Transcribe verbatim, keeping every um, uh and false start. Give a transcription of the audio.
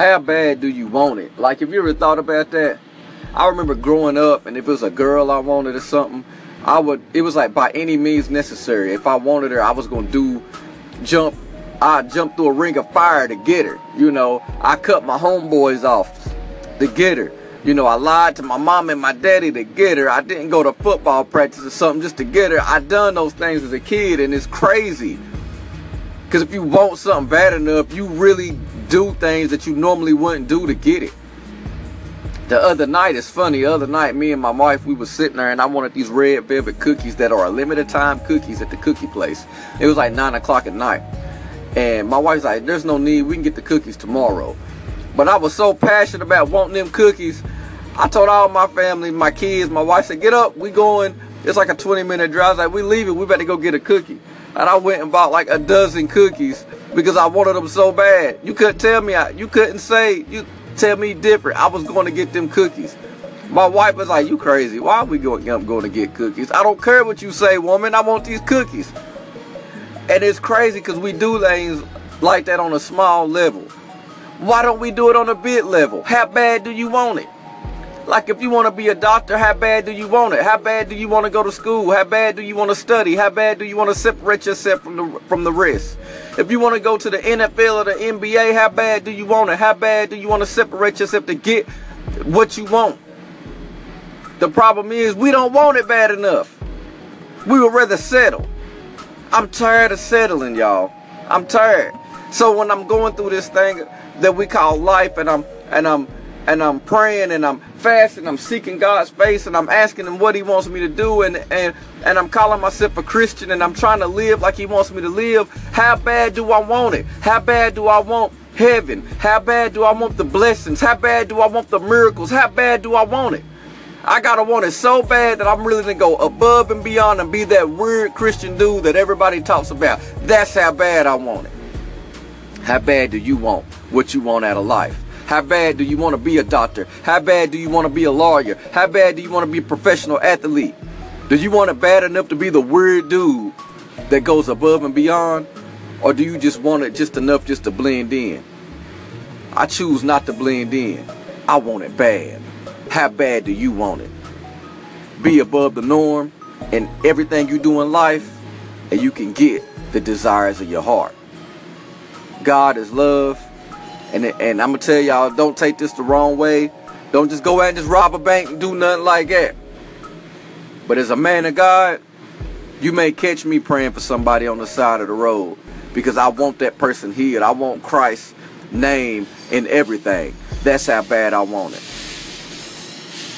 how bad do you want it? Like, have you ever thought about that? I remember growing up, and if it was a girl I wanted or something, I would, it was like by any means necessary. If I wanted her, I was going to do, jump, I jumped through a ring of fire to get her. You know, I cut my homeboys off to get her. You know, I lied to my mom and my daddy to get her. I didn't go to football practice or something just to get her. I done those things as a kid, and it's crazy. Because if you want something bad enough, you really do things that you normally wouldn't do to get it. The other night, it's funny, the other night, me and my wife, we was sitting there, and I wanted these red velvet cookies that are limited time cookies at the cookie place. It was like nine o'clock at night. And my wife's like, there's no need, we can get the cookies tomorrow. But I was so passionate about wanting them cookies, I told all my family, my kids, my wife said, get up, we going. It's like a twenty minute drive. I was like, we leaving, we better go get a cookie. And I went and bought like a dozen cookies because I wanted them so bad. You couldn't tell me, I, you couldn't say, you tell me different. I was going to get them cookies. My wife was like, you crazy, why are we going, I'm going to get cookies? I don't care what you say, woman, I want these cookies. And it's crazy because we do things like that on a small level. Why don't we do it on a big level? How bad do you want it? Like, if you want to be a doctor, how bad do you want it? How bad do you want to go to school? How bad do you want to study? How bad do you want to separate yourself from the from the rest? If you want to go to the N F L or the N B A, how bad do you want it? How bad do you want to separate yourself to get what you want? The problem is we don't want it bad enough. We would rather settle. I'm tired of settling, y'all. I'm tired. So when I'm going through this thing that we call life, and I'm and I'm and I'm praying and I'm fasting, I'm seeking God's face, and I'm asking him what he wants me to do, and and and I'm calling myself a Christian, and I'm trying to live like he wants me to live. How bad do I want it? How bad do I want heaven? How bad do I want the blessings? How bad do I want the miracles? How bad do I want it? I gotta want it so bad that I'm really gonna go above and beyond and be that weird Christian dude that everybody talks about. That's how bad I want it. How bad do you want what you want out of life? How bad do you want to be a doctor? How bad do you want to be a lawyer? How bad do you want to be a professional athlete? Do you want it bad enough to be the weird dude that goes above and beyond? Or do you just want it just enough just to blend in? I choose not to blend in. I want it bad. How bad do you want it? Be above the norm in everything you do in life, and you can get the desires of your heart. God is love, and, and I'm going to tell y'all, don't take this the wrong way. Don't just go out and just rob a bank and do nothing like that. But as a man of God, you may catch me praying for somebody on the side of the road because I want that person healed. I want Christ's name in everything. That's how bad I want it.